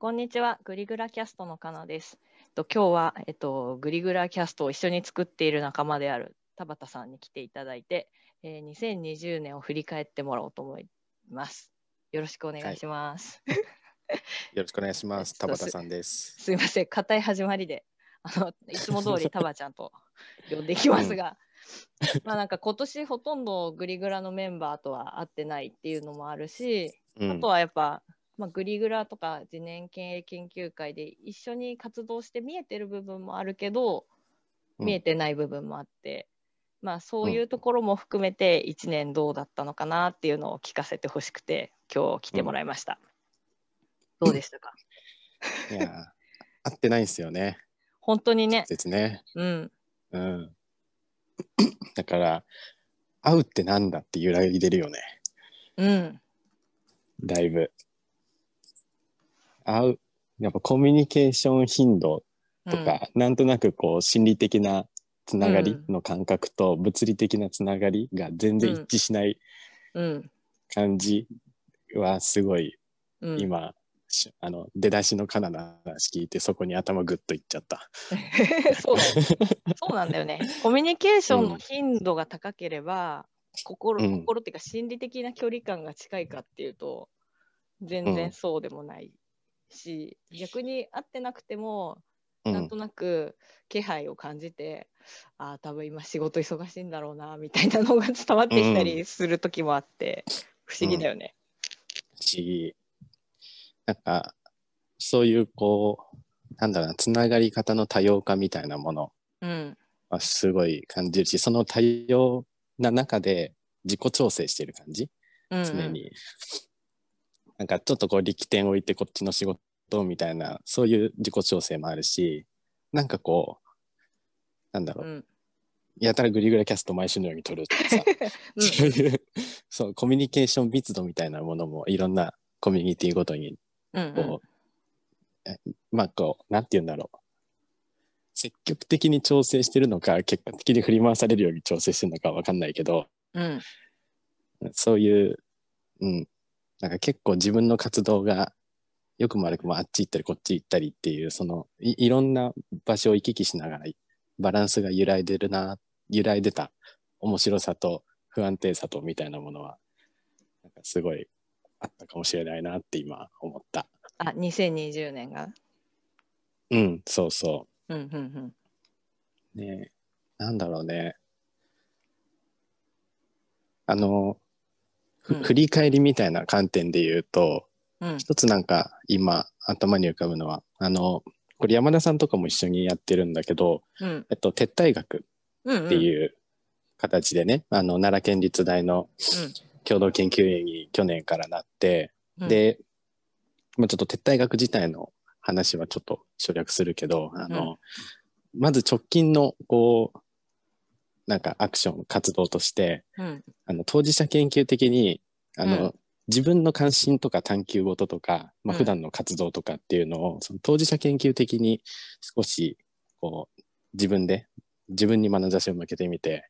こんにちは、グリグラキャストのかなです。今日は、グリグラキャストを一緒に作っている仲間である田畑さんに来ていただいて、2020年を振り返ってもらおうと思います。よろしくお願いします。はい、よろしくお願いします。田畑さんです。すいません、固い始まりでいつも通り田畑ちゃんと呼んできますが、まあなんか今年ほとんどグリグラのメンバーとは会ってないっていうのもあるし、あとはやっぱ、まあ、グリグラとか自然経営研究会で一緒に活動して見えてる部分もあるけど、見えてない部分もあって、まあそういうところも含めて1年どうだったのかなっていうのを聞かせてほしくて今日来てもらいました。どうでしたか？いや、合ってないんですよね。本当にね。ですね。うん。うん。だから会うってなんだって揺らいでるよね。うん。だいぶ。会う、やっぱコミュニケーション頻度とか、なんとなくこう心理的なつながりの感覚と物理的なつながりが全然一致しない感じはすごい、今出だしのカナの話聞いてそこに頭グッといっちゃったそうなんだよね。コミュニケーションの頻度が高ければ、心っていうか心理的な距離感が近いかっていうと全然そうでもないし、逆に会ってなくてもなんとなく気配を感じて、あ、多分今仕事忙しいんだろうなみたいなのが伝わってきたりする時もあって、不思議だよね。不思議。なんかそういうこうなんだろうな、つながり方の多様化みたいなものはすごい感じるし、その多様な中で自己調整してる感じ、常に。なんかちょっとこう力点を置いてこっちの仕事みたいな、そういう自己調整もあるし、なんかこうなんだろう、やたらグリグラキャスト毎週のように撮るとかさ、そういうそうコミュニケーション密度みたいなものもいろんなコミュニティごとにこう、まあこうなんて言うんだろう、積極的に調整してるのか結果的に振り回されるように調整してるのかわかんないけど、そういうなんか結構自分の活動がよくも悪くもあっち行ったりこっち行ったりっていう、その いろんな場所を行き来しながらバランスが揺らいでた面白さと不安定さとみたいなものはなんかすごいあったかもしれないなって今思った。あ、2020年が？うん、そうそう。ねえ、なんだろうね。振り返りみたいな観点で言うと、一つなんか今頭に浮かぶのは、これ山田さんとかも一緒にやってるんだけど、撤退学っていう形でね、奈良県立大の共同研究員に去年からなって、で、まあ、ちょっと撤退学自体の話はちょっと省略するけど、まず直近のこうなんかアクション活動として、当事者研究的に自分の関心とか探求事とか、まあ、普段の活動とかっていうのを、その当事者研究的に少しこう自分に眼差しを向けてみて、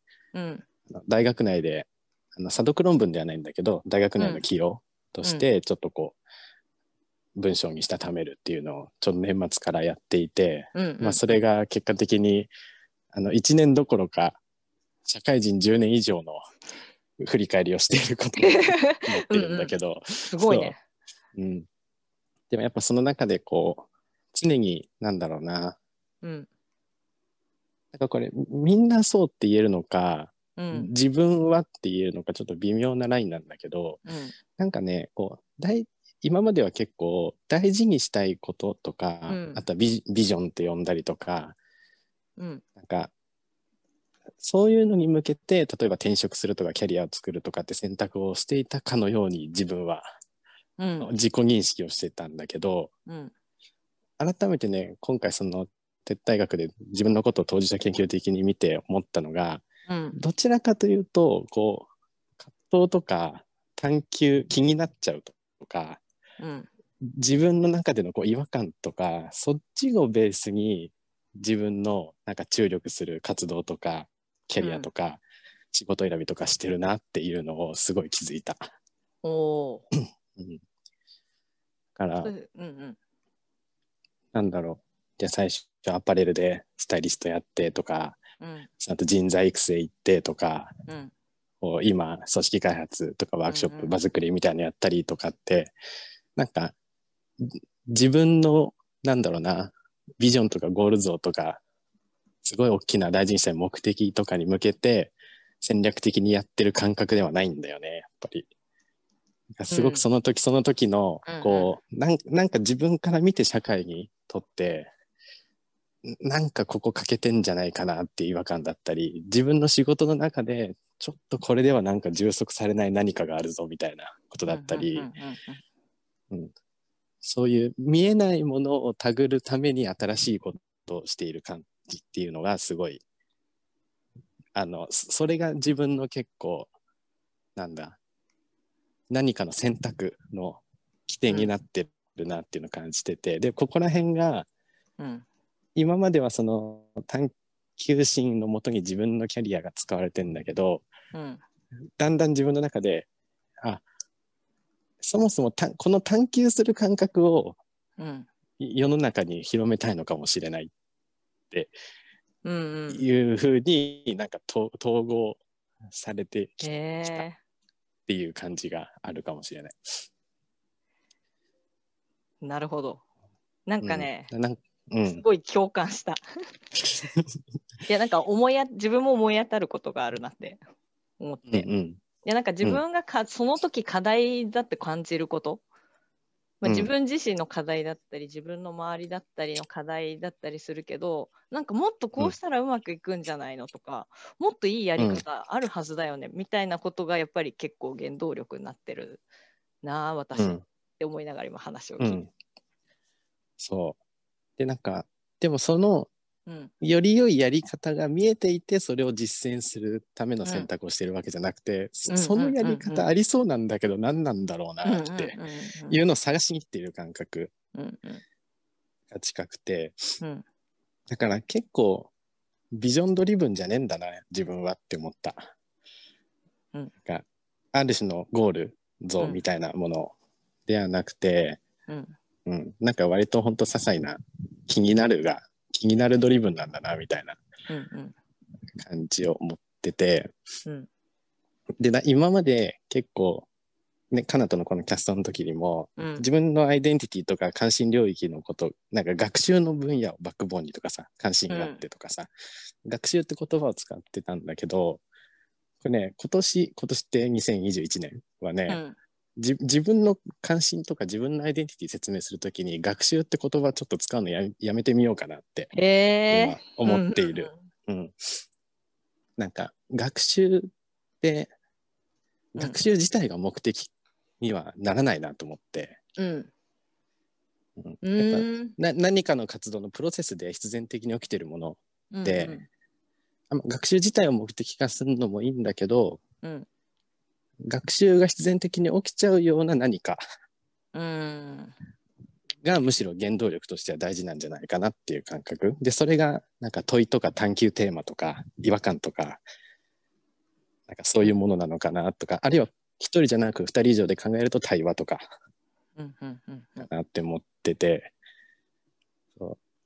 大学内で査読論文ではないんだけど大学内の起用としてちょっとこう、文章にしたためるっていうのをちょっと年末からやっていて、まあ、それが結果的に1年どころか社会人10年以上の振り返りをしていることになってるんだけどすごいね。でもやっぱその中でこう常になんだろうな、なんかこれみんなそうって言えるのか、自分はって言えるのかちょっと微妙なラインなんだけど、なんかねこう今までは結構大事にしたいこととか、あとは ビジョンって呼んだりとか、なんかそういうのに向けて例えば転職するとかキャリアを作るとかって選択をしていたかのように自分は、自己認識をしてたんだけど、改めてね今回その撤退学で自分のことを当事者研究的に見て思ったのが、どちらかというとこう葛藤とか探求気になっちゃうとか、自分の中でのこう違和感とかそっちをベースに自分のなんか注力する活動とかキャリアとか仕事選びとかしてるなっていうのをすごい気づいた。おお。だから、なんだろう、じゃあ最初アパレルでスタイリストやってとか、うん、あと人材育成行ってとか、うん、こう今組織開発とかワークショップ、うんうん、場作りみたいなのやったりとかって、なんか自分のなんだろうな、ビジョンとかゴール像とかすごい大きな大事にしたい目的とかに向けて戦略的にやってる感覚ではないんだよね、やっぱり。すごくその時、うん、その時のこう、うんうん、なんか自分から見て社会にとってなんかここ欠けてんじゃないかなっていう違和感だったり、自分の仕事の中でちょっとこれではなんか充足されない何かがあるぞみたいなことだったり、そういう見えないものを手繰るために新しいことをしている感じっていうのがすごい、それが自分の結構なんだ、何かの選択の起点になってるなっていうのを感じてて、でここら辺が、うん、今まではその探求心のもとに自分のキャリアが使われてんだけど、うん、だんだん自分の中でそもそもこの探求する感覚を世の中に広めたいのかもしれないっていうふうになんか統合されてきた。っていう感じがあるかもしれない。なるほど。なんかね、うん、すごい共感した。いやなんか自分も思い当たることがあるなって思って。うんうん、いやなんか自分がその時課題だって感じること、まあ、自分自身の課題だったり、自分の周りだったりの課題だったりするけど、なんかもっとこうしたらうまくいくんじゃないのとか、もっといいやり方あるはずだよね、みたいなことがやっぱり結構原動力になってるなあ私、って思いながら今話を聞いて、そうで、なんかでもその、より良いやり方が見えていてそれを実践するための選択をしてるわけじゃなくて、そのやり方ありそうなんだけど何なんだろうなっていうのを探しに来ている感覚が近くて、だから結構ビジョンドリブンじゃねえんだな自分はって思った、なんかある種のゴール像みたいなものではなくて、なんか割とほんと些細な気になるドリブンなんだなみたいな感じを持ってて、で今まで結構ね、カナとのこのキャストの時にも、自分のアイデンティティとか関心領域のこと、なんか学習の分野をバックボーンにとかさ、関心があってとかさ、学習って言葉を使ってたんだけど、これね、今年って2021年はね、自分の関心とか自分のアイデンティティ説明するときに学習って言葉ちょっと使うのやめてみようかなって今思っている、なんか学習って学習自体が目的にはならないなと思って、やっぱ何かの活動のプロセスで必然的に起きてるもので、学習自体を目的化するのもいいんだけど、学習が必然的に起きちゃうような何かがむしろ原動力としては大事なんじゃないかなっていう感覚で、それがなんか問いとか探求テーマとか違和感とか、なんかそういうものなのかなとか、あるいは一人じゃなく二人以上で考えると対話とかかなって思ってて、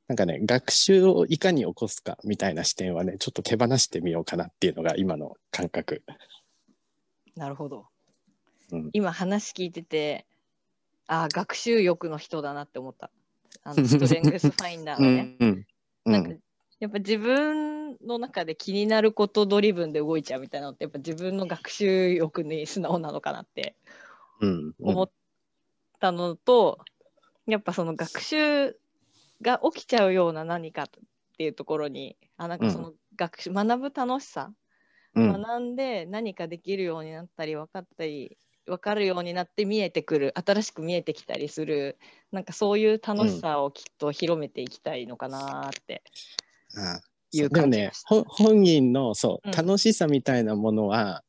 なんかね、学習をいかに起こすかみたいな視点はね、ちょっと手放してみようかなっていうのが今の感覚。なるほど、今話聞いてて、学習欲の人だなって思った。ストレングスファインダーのねなんかやっぱ自分の中で気になることドリブンで動いちゃうみたいなのって、やっぱ自分の学習欲に素直なのかなって思ったのと、やっぱその学習が起きちゃうような何かっていうところに、なんかその学ぶ楽しさ、学んで何かできるようになったり、分かるようになって見えてくる、新しく見えてきたりする、なんかそういう楽しさをきっと広めていきたいのかなっていう感じがした。でもね、本人の楽しさみたいなものは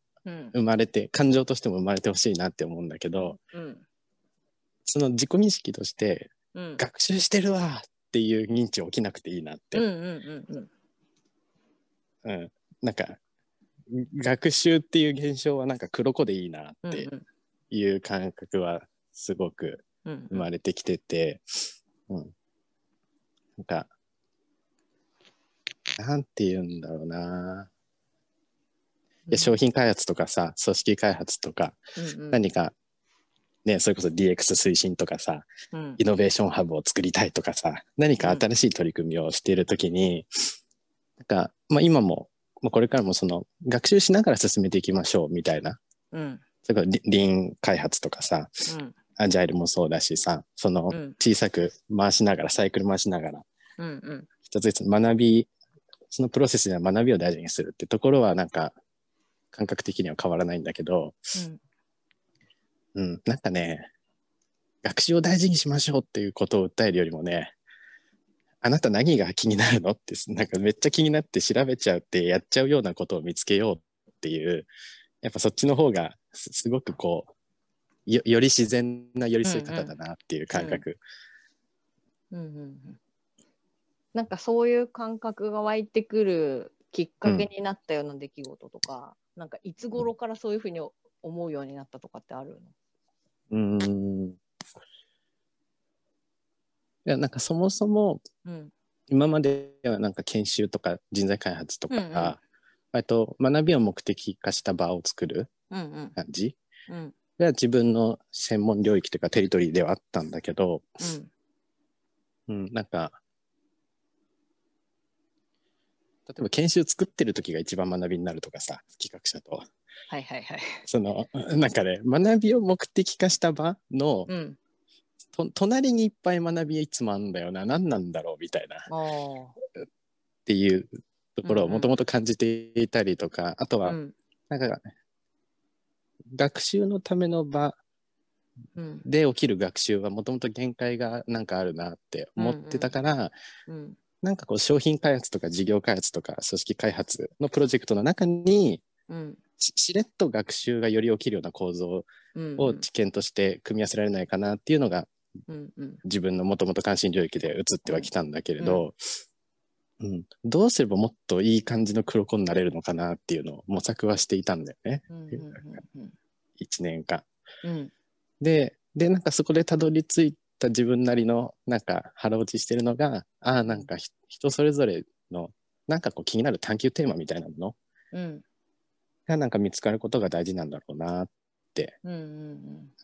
生まれて、感情としても生まれてほしいなって思うんだけど、その自己認識として、学習してるわっていう認知起きなくていいなって。なんか学習っていう現象はなんか黒子でいいなっていう感覚はすごく生まれてきてて、なんか、なんて言うんだろうな。いや商品開発とかさ、組織開発とか、うんうん、何か、ね、それこそ DX 推進とかさ、うん、イノベーションハブを作りたいとかさ、何か新しい取り組みをしているときに、うん、なんか、まあ、今も、まあ、これからもその学習しながら進めていきましょうみたいな、うん、それこそリーン開発とかさ、うん、アジャイルもそうだしさ、その小さく回しながら、サイクル回しながら、うんうん、一つずつ学び、そのプロセスでは学びを大事にするってところはなんか、感覚的には変わらないんだけど、うん、うん、なんかね、学習を大事にしましょうっていうことを訴えるよりもね、あなた何が気になるのってなんかめっちゃ気になって調べちゃうってやっちゃうようなことを見つけようっていう、やっぱそっちの方がすごくこう より自然な寄り添い方だなっていう感覚。うんうんうんうん、なんかそういう感覚が湧いてくるきっかけになったような出来事とか。うん、なんかいつ頃からそういうふうに思うようになったとかってあるの？いやなんかそもそも、うん、今まではなんか研修とか人材開発とか、うんうん、と学びを目的化した場を作る感じ、うんうん、が自分の専門領域というかテリトリーではあったんだけど、うんうん、なんか例えば研修作ってる時が一番学びになるとかさ、企画者と、はいはいはい、そのなんかね学びを目的化した場の、うん、隣にいっぱい学びいつもあるんだよな、何なんだろうみたいなっていうところをもともと感じていたりとか、うんうん、あとは、うん、なんか、ね、学習のための場で起きる学習はもともと限界がなんかあるなって思ってたから、うんうんうん、なんかこう商品開発とか事業開発とか組織開発のプロジェクトの中に、うん、しれっと学習がより起きるような構造を知見として組み合わせられないかなっていうのが、うんうん、自分のもともと関心領域で移ってはきたんだけれど、うんうんうん、どうすればもっといい感じの黒子になれるのかなっていうのを模索はしていたんだよね、うんうんうんうん、1年間、うん、でなんかそこでたどり着いて自分なりのなんか腹落ちしてるのがなんか人それぞれのなんかこう気になる探究テーマみたいなもの、うん、がなんか見つかることが大事なんだろうなって、うんうんうん、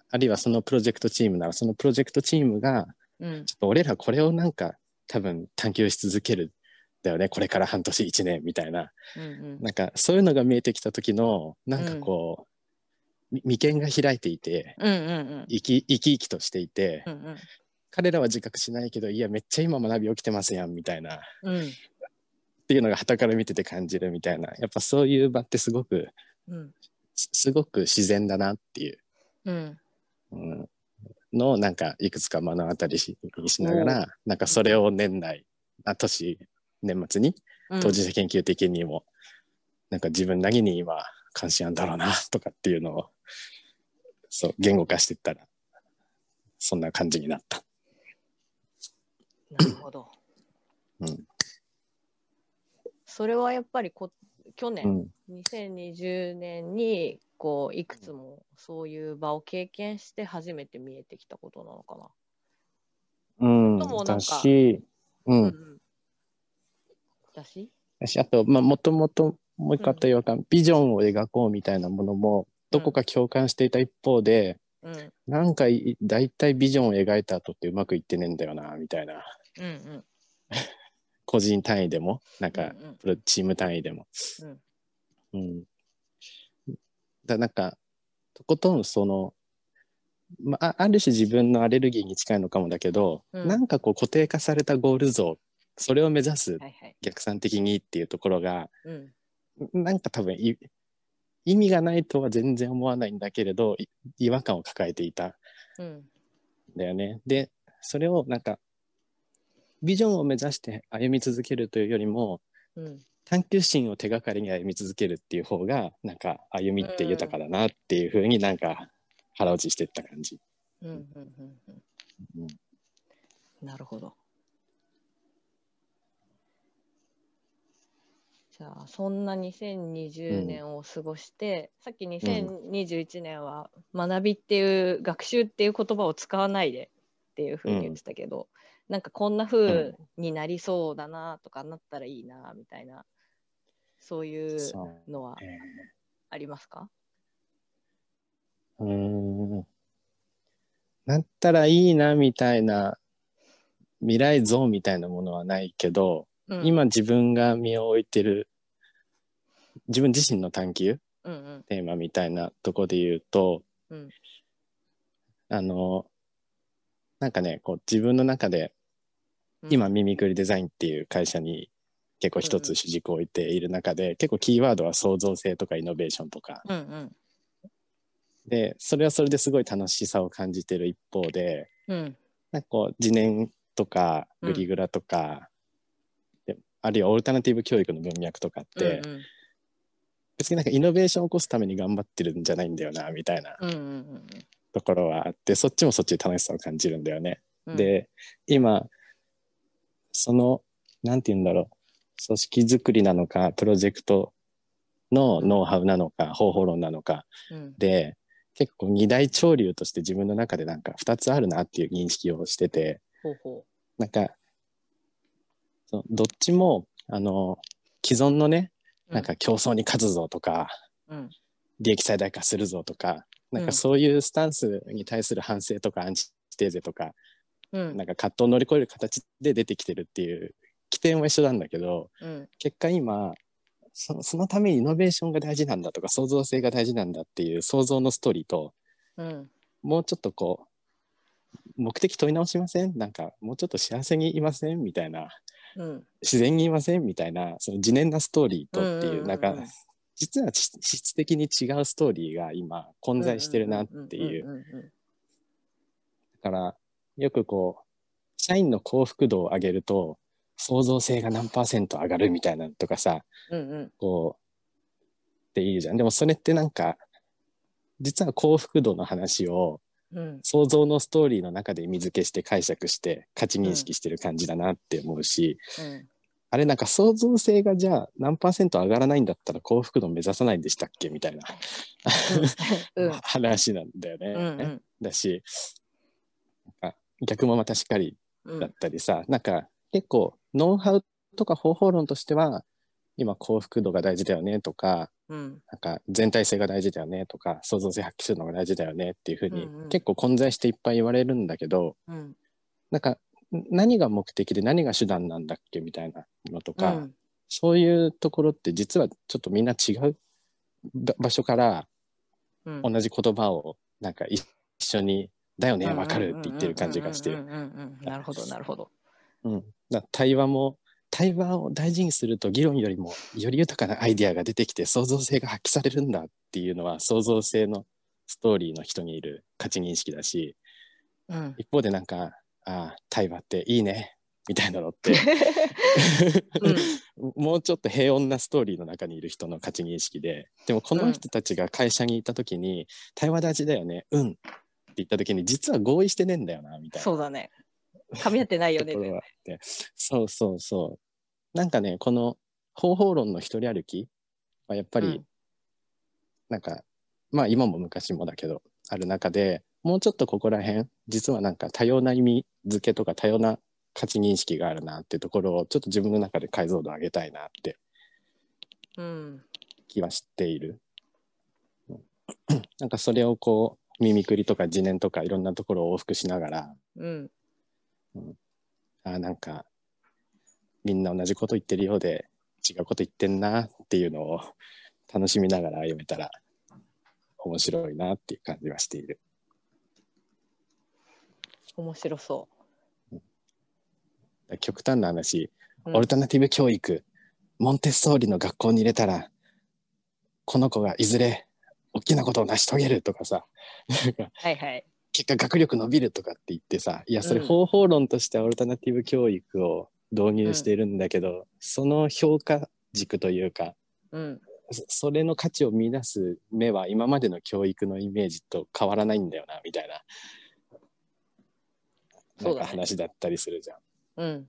あるいはそのプロジェクトチームならそのプロジェクトチームが、うん、ちょっと俺らこれをなんか多分探究し続けるだよねこれから半年1年みたいな、うんうん、なんかそういうのが見えてきた時のなんかこう、うん、眉間が開いていて、うんうんうん、生き生きとしていて、うんうん、彼らは自覚しないけどいやめっちゃ今学び起きてますやんみたいな、うん、っていうのが傍から見てて感じるみたいな、やっぱそういう場ってすごく、うん、すごく自然だなっていう、うんうん、のをなんかいくつか目の当たりにしながら、うん、なんかそれを年末に当事者研究的にも、うん、なんか自分なりに今関心あんだろうなとかっていうのをそう言語化していったらそんな感じになった。なるほど、うん、それはやっぱり去年、うん、2020年にこういくつもそういう場を経験して初めて見えてきたことなのかな。うん、私、うんうん、私あともともともう一個あったような、うん、ビジョンを描こうみたいなものもどこか共感していた一方で、うん、なんかだいたいビジョンを描いた後ってうまくいってねえんだよなみたいな、うんうん、個人単位でもなんか、うんうん、チーム単位でも、うんうん、なんかとことんその、まあ、ある種自分のアレルギーに近いのかもだけど、うん、なんかこう固定化されたゴール像それを目指す、はいはい、逆算的にっていうところが、うん、なんか多分意味がないとは全然思わないんだけれど違和感を抱えていたんだよね、うん、でそれをなんかビジョンを目指して歩み続けるというよりも、うん、探求心を手がかりに歩み続けるっていう方がなんか歩みって豊かだなっていう風になんか腹落ちしていった感じ、うんうんうんうん、なるほど。じゃあそんな2020年を過ごして、うん、さっき2021年は学びっていう、うん、学習っていう言葉を使わないでっていうふうに言ってたけど、なんかこんな風になりそうだなとかなったらいいなみたいな、そういうのはありますか？なったらいいなみたいな未来像みたいなものはないけど、うん、今自分が身を置いてる自分自身の探求、うんうん、テーマみたいなとこで言うと、うん、なんかねこう自分の中で今ミミクリデザインっていう会社に結構一つ主軸を置いている中で、うんうん、結構キーワードは創造性とかイノベーションとか、うんうん、でそれはそれですごい楽しさを感じてる一方で、うん、なんかこう自然とかグリグラとか、うん、あるいはオルタナティブ教育の文脈とかって、うんうん、別になんかイノベーションを起こすために頑張ってるんじゃないんだよなみたいな、うんうんうん、ところはあって、そっちもそっちで楽しさを感じるんだよね、うん、で今そのなんて言うんだろう、組織作りなのかプロジェクトのノウハウなのか、うん、方法論なのか、うん、で結構二大潮流として自分の中でなんか2つあるなっていう認識をしてて、ほうほう、なんかどっちも既存のねなんか競争に勝つぞとか、うん、利益最大化するぞとか、なんかそういうスタンスに対する反省とかアンチテーゼとか、うん、なんか葛藤を乗り越える形で出てきてるっていう起点は一緒なんだけど、うん、結果今そのためにイノベーションが大事なんだとか創造性が大事なんだっていう創造のストーリーと、うん、もうちょっとこう目的問い直しません？なんかもうちょっと幸せにいません？みたいな、うん、自然にいません？みたいな、その自然なストーリーとっていう、うんうんうん、なんか実は質的に違うストーリーが今混在してるなっていう。だからよくこう社員の幸福度を上げると創造性が何%上がるみたいなのとかさ、うんうん、こうっていうじゃん。でもそれってなんか実は幸福度の話を創造のストーリーの中で意味付けして解釈して価値認識してる感じだなって思うし、うんうん、あれなんか創造性がじゃあ何%上がらないんだったら幸福度目指さないんでしたっけみたいな話なんだよね、うんうん、だしなんか逆もまたしかりだったりさ、うん、なんか結構ノウハウとか方法論としては今幸福度が大事だよねとか、うん、なんか全体性が大事だよねとか創造性発揮するのが大事だよねっていう風に結構混在していっぱい言われるんだけど、うん、なんか何が目的で何が手段なんだっけみたいなのとか、うん、そういうところって実はちょっとみんな違う場所から同じ言葉をなんか一緒にだよねわかるって言ってる感じがしてる。なるほどなるほど、うん、だ対話を大事にすると議論よりもより豊かなアイデアが出てきて創造性が発揮されるんだっていうのは創造性のストーリーの人にいる価値認識だし、うん、一方でなんか対話っていいねみたいなのって、うん、もうちょっと平穏なストーリーの中にいる人の価値認識で、でもこの人たちが会社にいた時に、うん、対話大事だよねうんって言った時に実は合意してねえんだよなみたいな。そうだね、噛み合ってないよねってそうそうそう、なんかねこの方法論の一人歩きはやっぱり、うん、なんかまあ今も昔もだけどある中でもうちょっとここら辺実はなんか多様な意味付けとか多様な価値認識があるなってところをちょっと自分の中で解像度上げたいなって気はしている、うん、なんかそれをこうミミクリとか自然とかいろんなところを往復しながら、うんうん、なんかみんな同じこと言ってるようで違うこと言ってんなっていうのを楽しみながら読めたら面白いなっていう感じはしている。面白そう、うん、極端な話、うん、オルタナティブ教育モンテッソーリの学校に入れたらこの子がいずれ大きなことを成し遂げるとかさはいはい、結果学力伸びるとかって言ってさ、いやそれ方法論としてオルタナティブ教育を導入しているんだけど、うん、その評価軸というか、うん、それの価値を見出す目は今までの教育のイメージと変わらないんだよなみたいな、そうだね、なんか話だったりするじゃん、うん、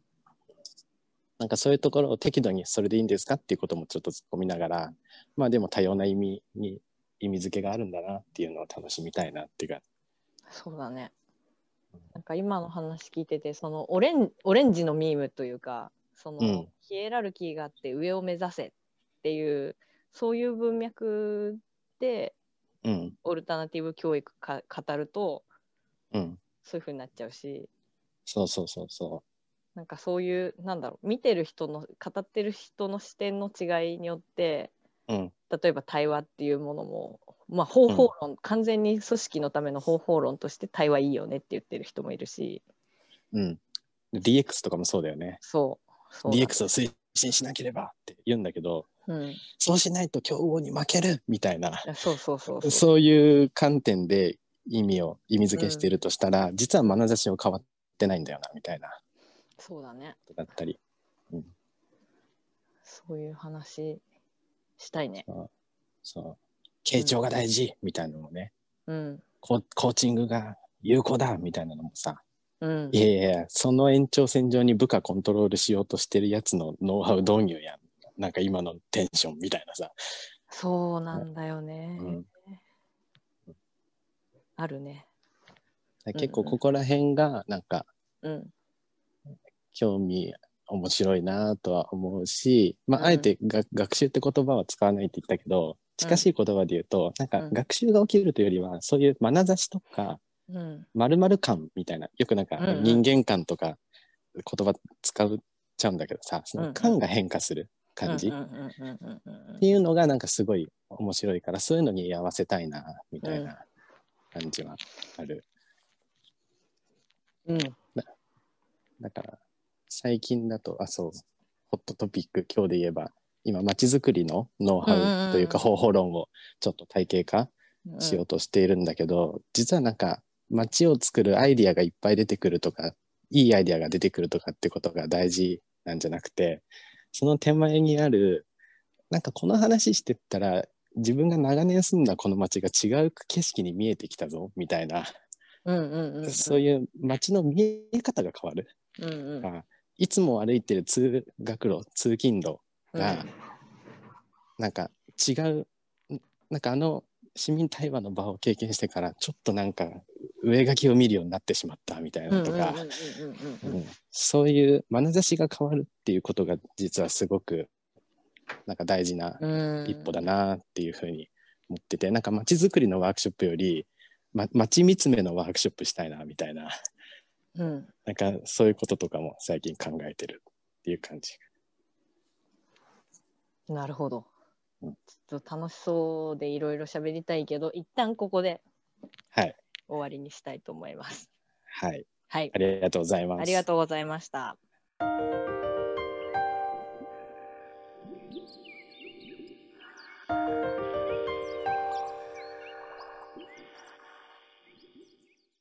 なんかそういうところを適度にそれでいいんですかっていうこともちょっと突っ込みながら、まあでも多様な意味付けがあるんだなっていうのを楽しみたいなっていうか。そうだね、なんか今の話聞いてて、そのオレンジのミームというか、そのヒエラルキーがあって上を目指せっていう、そういう文脈でオルタナティブ教育か語ると、うん、そういう風になっちゃうし、そうそうそうそう、なんかそういう、なんだろう、見てる人の、語ってる人の視点の違いによって、うん、例えば対話っていうものも、まあ、方法論、うん、完全に組織のための方法論として対話いいよねって言ってる人もいるし、うん、DX とかもそうだよね。そう DX を推進しなければって言うんだけど、うん、そうしないと競合に負けるみたいな、そういう観点で意味付けしているとしたら、うん、実は眼差しを変わってないんだよなみたいな。そうだね。だったり、うん、そういう話したいね。そう傾聴が大事みたいなのもね、うん、コーチングが有効だみたいなのもさ、うん、いやいや、その延長線上に部下コントロールしようとしてるやつのノウハウ導入やん、なんか今のテンションみたいなさ。そうなんだよね、うん、あるね。結構ここら辺がなんか、うん、興味面白いなとは思うし、まあ、あえて学習って言葉は使わないって言ったけど、近しい言葉で言うと、なんか学習が起きるというよりは、うん、そういう眼差しとか、うん、〇〇感みたいな、よくなんか人間観とか言葉使っちゃうんだけどさ、その感が変化する感じっていうのがなんかすごい面白いから、そういうのに合わせたいなみたいな感じはある、うん、だから最近だと、あ、そうホットトピック、今日で言えば今まちづくりのノウハウというか方法論をちょっと体系化しようとしているんだけど、うん、実はなんか街を作るアイディアがいっぱい出てくるとか、いいアイディアが出てくるとかってことが大事なんじゃなくて、その手前にある、なんかこの話してったら自分が長年住んだこの街が違う景色に見えてきたぞみたいな、うんうんうんうん、そういう街の見え方が変わる、うんうん、いつも歩いてる通学路、通勤路が、なんか違う、なんかあの市民対話の場を経験してからちょっとなんか上書きを見るようになってしまったみたいなとか、そういう眼差しが変わるっていうことが実はすごくなんか大事な一歩だなっていうふうに思ってて、なんか街づくりのワークショップより、街見つめのワークショップしたいなみたいな、うん、なんかそういうこととかも最近考えてるっていう感じ。なるほど。ちょっと楽しそうでいろいろ喋りたいけど、一旦ここで終わりにしたいと思います。はい、はい、ありがとうございます。ありがとうございました。